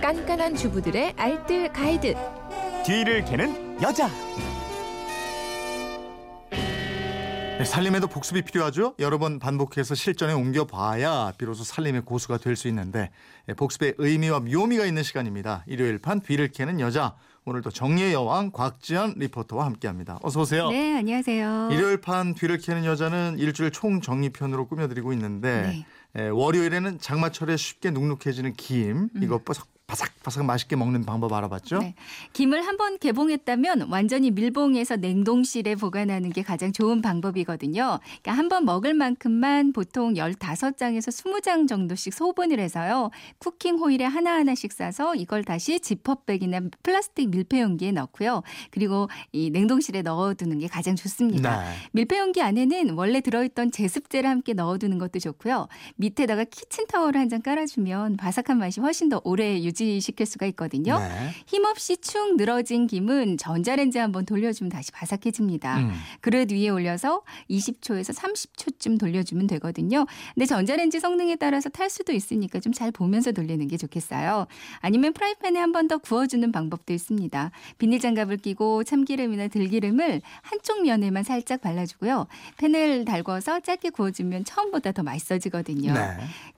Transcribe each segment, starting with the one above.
깐깐한 주부들의 알뜰 가이드. 뒤를 캐는 여자. 네, 살림에도 복습이 필요하죠. 여러 번 반복해서 실전에 옮겨봐야 비로소 살림의 고수가 될 수 있는데, 복습의 의미와 묘미가 있는 시간입니다. 일요일판 뒤를 캐는 여자. 오늘도 정리의 여왕 곽지연 리포터와 함께합니다. 어서 오세요. 네, 안녕하세요. 일요일판 뒤를 캐는 여자는 일주일 총정리편으로 꾸며드리고 있는데, 네. 월요일에는 장마철에 쉽게 눅눅해지는 김, 이거 바삭바삭 맛있게 먹는 방법 알아봤죠? 네. 김을 한번 개봉했다면 완전히 밀봉해서 냉동실에 보관하는 게 가장 좋은 방법이거든요. 그러니까 한번 먹을 만큼만 보통 15장에서 20장 정도씩 소분을 해서요. 쿠킹 호일에 하나하나씩 싸서 이걸 다시 지퍼백이나 플라스틱 밀폐용기에 넣고요. 그리고 이 냉동실에 넣어두는 게 가장 좋습니다. 네. 밀폐용기 안에는 원래 들어있던 제습제를 함께 넣어두는 것도 좋고요. 밑에다가 키친타월을 한 장 깔아주면 바삭한 맛이 훨씬 더 오래 유지 시킬 수가 있거든요. 네. 힘없이 축 늘어진 김은 전자레인지 한번 돌려주면 다시 바삭해집니다. 그릇 위에 올려서 20초에서 30초쯤 돌려주면 되거든요. 근데 전자레인지 성능에 따라서 탈 수도 있으니까 좀 잘 보면서 돌리는 게 좋겠어요. 아니면 프라이팬에 한 번 더 구워주는 방법도 있습니다. 비닐장갑을 끼고 참기름이나 들기름을 한쪽 면에만 살짝 발라주고요. 팬을 달궈서 짧게 구워주면 처음보다 더 맛있어지거든요. 네.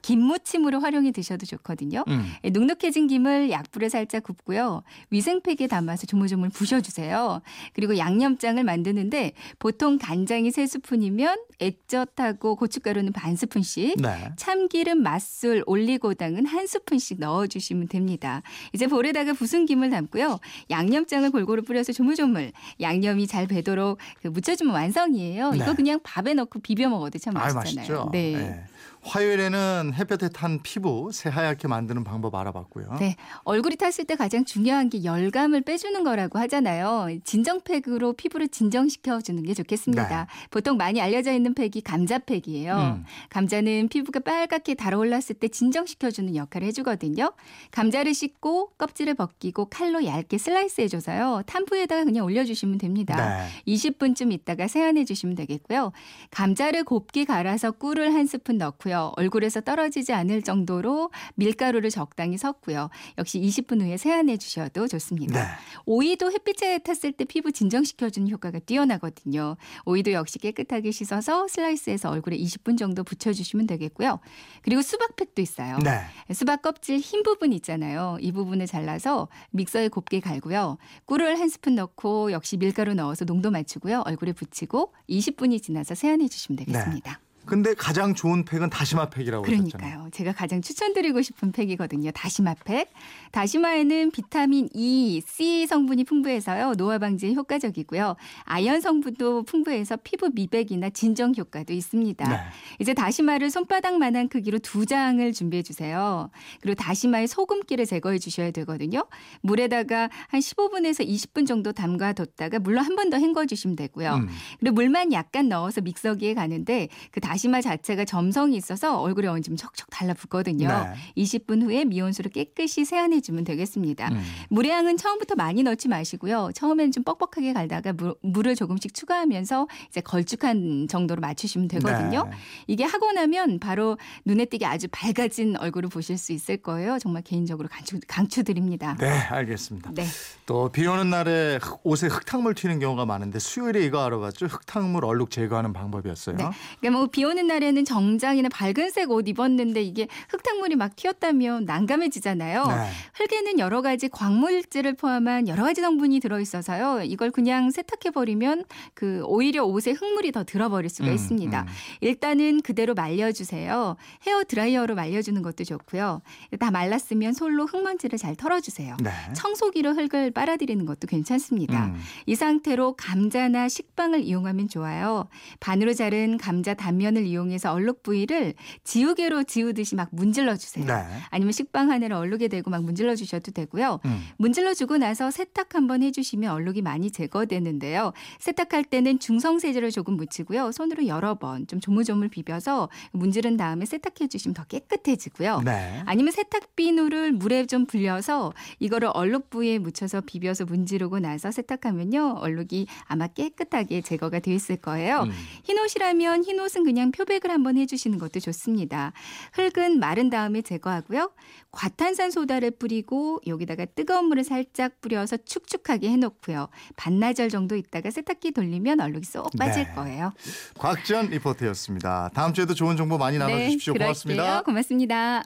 김무침으로 활용해 드셔도 좋거든요. 눅눅해진 김을 약불에 살짝 굽고요. 위생팩에 담아서 조물조물 부셔주세요. 그리고 양념장을 만드는데 보통 간장이 3스푼이면 액젓하고 고춧가루는 반 스푼씩, 네. 참기름, 맛술, 올리고당은 1스푼씩 넣어주시면 됩니다. 이제 볼에다가 부순 김을 담고요. 양념장을 골고루 뿌려서 조물조물 양념이 잘 배도록 묻혀주면 완성이에요. 네. 이거 그냥 밥에 넣고 비벼 먹어도 참 맛있잖아요. 네. 네. 화요일에는 햇볕에 탄 피부 새하얗게 만드는 방법 알아봤고요. 네, 얼굴이 탔을 때 가장 중요한 게 열감을 빼주는 거라고 하잖아요. 진정팩으로 피부를 진정시켜주는 게 좋겠습니다. 네. 보통 많이 알려져 있는 팩이 감자팩이에요. 감자는 피부가 빨갛게 달아올랐을 때 진정시켜주는 역할을 해주거든요. 감자를 씻고 껍질을 벗기고 칼로 얇게 슬라이스해줘서요. 탐프에다가 그냥 올려주시면 됩니다. 네. 20분쯤 있다가 세안해주시면 되겠고요. 감자를 곱게 갈아서 꿀을 1스푼 넣고요. 얼굴에서 떨어지지 않을 정도로 밀가루를 적당히 섞고요. 역시 20분 후에 세안해 주셔도 좋습니다. 네. 오이도 햇빛에 탔을 때 피부 진정시켜주는 효과가 뛰어나거든요. 오이도 역시 깨끗하게 씻어서 슬라이스해서 얼굴에 20분 정도 붙여주시면 되겠고요. 그리고 수박팩도 있어요. 네. 수박 껍질 흰 부분 있잖아요. 이 부분을 잘라서 믹서에 곱게 갈고요. 꿀을 1스푼 넣고 역시 밀가루 넣어서 농도 맞추고요. 얼굴에 붙이고 20분이 지나서 세안해 주시면 되겠습니다. 네. 근데 가장 좋은 팩은 다시마 팩이라고 그러니까요. 하셨잖아요. 그러니까요. 제가 가장 추천드리고 싶은 팩이거든요. 다시마 팩. 다시마에는 비타민 E, C 성분이 풍부해서요. 노화 방지에 효과적이고요. 아연 성분도 풍부해서 피부 미백이나 진정 효과도 있습니다. 네. 이제 다시마를 손바닥만한 크기로 2장을 준비해 주세요. 그리고 다시마의 소금기를 제거해 주셔야 되거든요. 물에다가 한 15분에서 20분 정도 담가뒀다가 물로 한 번 더 헹궈 주시면 되고요. 그리고 물만 약간 넣어서 믹서기에 가는데 그 다시마 자체가 점성이 있어서 얼굴에 얹으면 척척 달라붙거든요. 네. 20분 후에 미온수로 깨끗이 세안해주면 되겠습니다. 물의 양은 처음부터 많이 넣지 마시고요. 처음에는 좀 뻑뻑하게 갈다가 물을 조금씩 추가하면서 이제 걸쭉한 정도로 맞추시면 되거든요. 네. 이게 하고 나면 바로 눈에 띄게 아주 밝아진 얼굴을 보실 수 있을 거예요. 정말 개인적으로 강추드립니다. 네, 알겠습니다. 네. 또 비 오는 날에 옷에 흙탕물 튀는 경우가 많은데 수요일에 이거 알아봤죠? 흙탕물 얼룩 제거하는 방법이었어요. 네. 그러니까 뭐 비 오는 날에는 정장이나 밝은색 옷 입었는데 이게 흙탕물이 막 튀었다면 난감해지잖아요. 네. 흙에는 여러 가지 광물질을 포함한 여러 가지 성분이 들어있어서요. 이걸 그냥 세탁해버리면 오히려 옷에 흙물이 더 들어버릴 수가 있습니다. 일단은 그대로 말려주세요. 헤어 드라이어로 말려주는 것도 좋고요. 다 말랐으면 솔로 흙먼지를 잘 털어주세요. 네. 청소기로 흙을 빨아들이는 것도 괜찮습니다. 이 상태로 감자나 식빵을 이용하면 좋아요. 반으로 자른 감자 단면 면을 이용해서 얼룩 부위를 지우개로 지우듯이 막 문질러 주세요. 네. 아니면 식빵 하나를 얼룩에 대고 막 문질러 주셔도 되고요. 문질러 주고 나서 세탁 한번 해주시면 얼룩이 많이 제거되는데요. 세탁할 때는 중성 세제를 조금 묻히고요. 손으로 여러 번 좀 조물조물 비벼서 문지른 다음에 세탁해 주시면 더 깨끗해지고요. 네. 아니면 세탁비누를 물에 좀 불려서 이거를 얼룩 부위에 묻혀서 비벼서 문지르고 나서 세탁하면요. 얼룩이 아마 깨끗하게 제거가 돼 있을 거예요. 흰 옷이라면 흰 옷은 그냥 그냥 표백을 한번 해주시는 것도 좋습니다. 흙은 마른 다음에 제거하고요. 과탄산소다를 뿌리고 여기다가 뜨거운 물을 살짝 뿌려서 축축하게 해놓고요. 반나절 정도 있다가 세탁기 돌리면 얼룩이 쏙 빠질 거예요. 곽지연 리포터였습니다. 다음 주에도 좋은 정보 많이 나눠주십시오. 고맙습니다. 고맙습니다.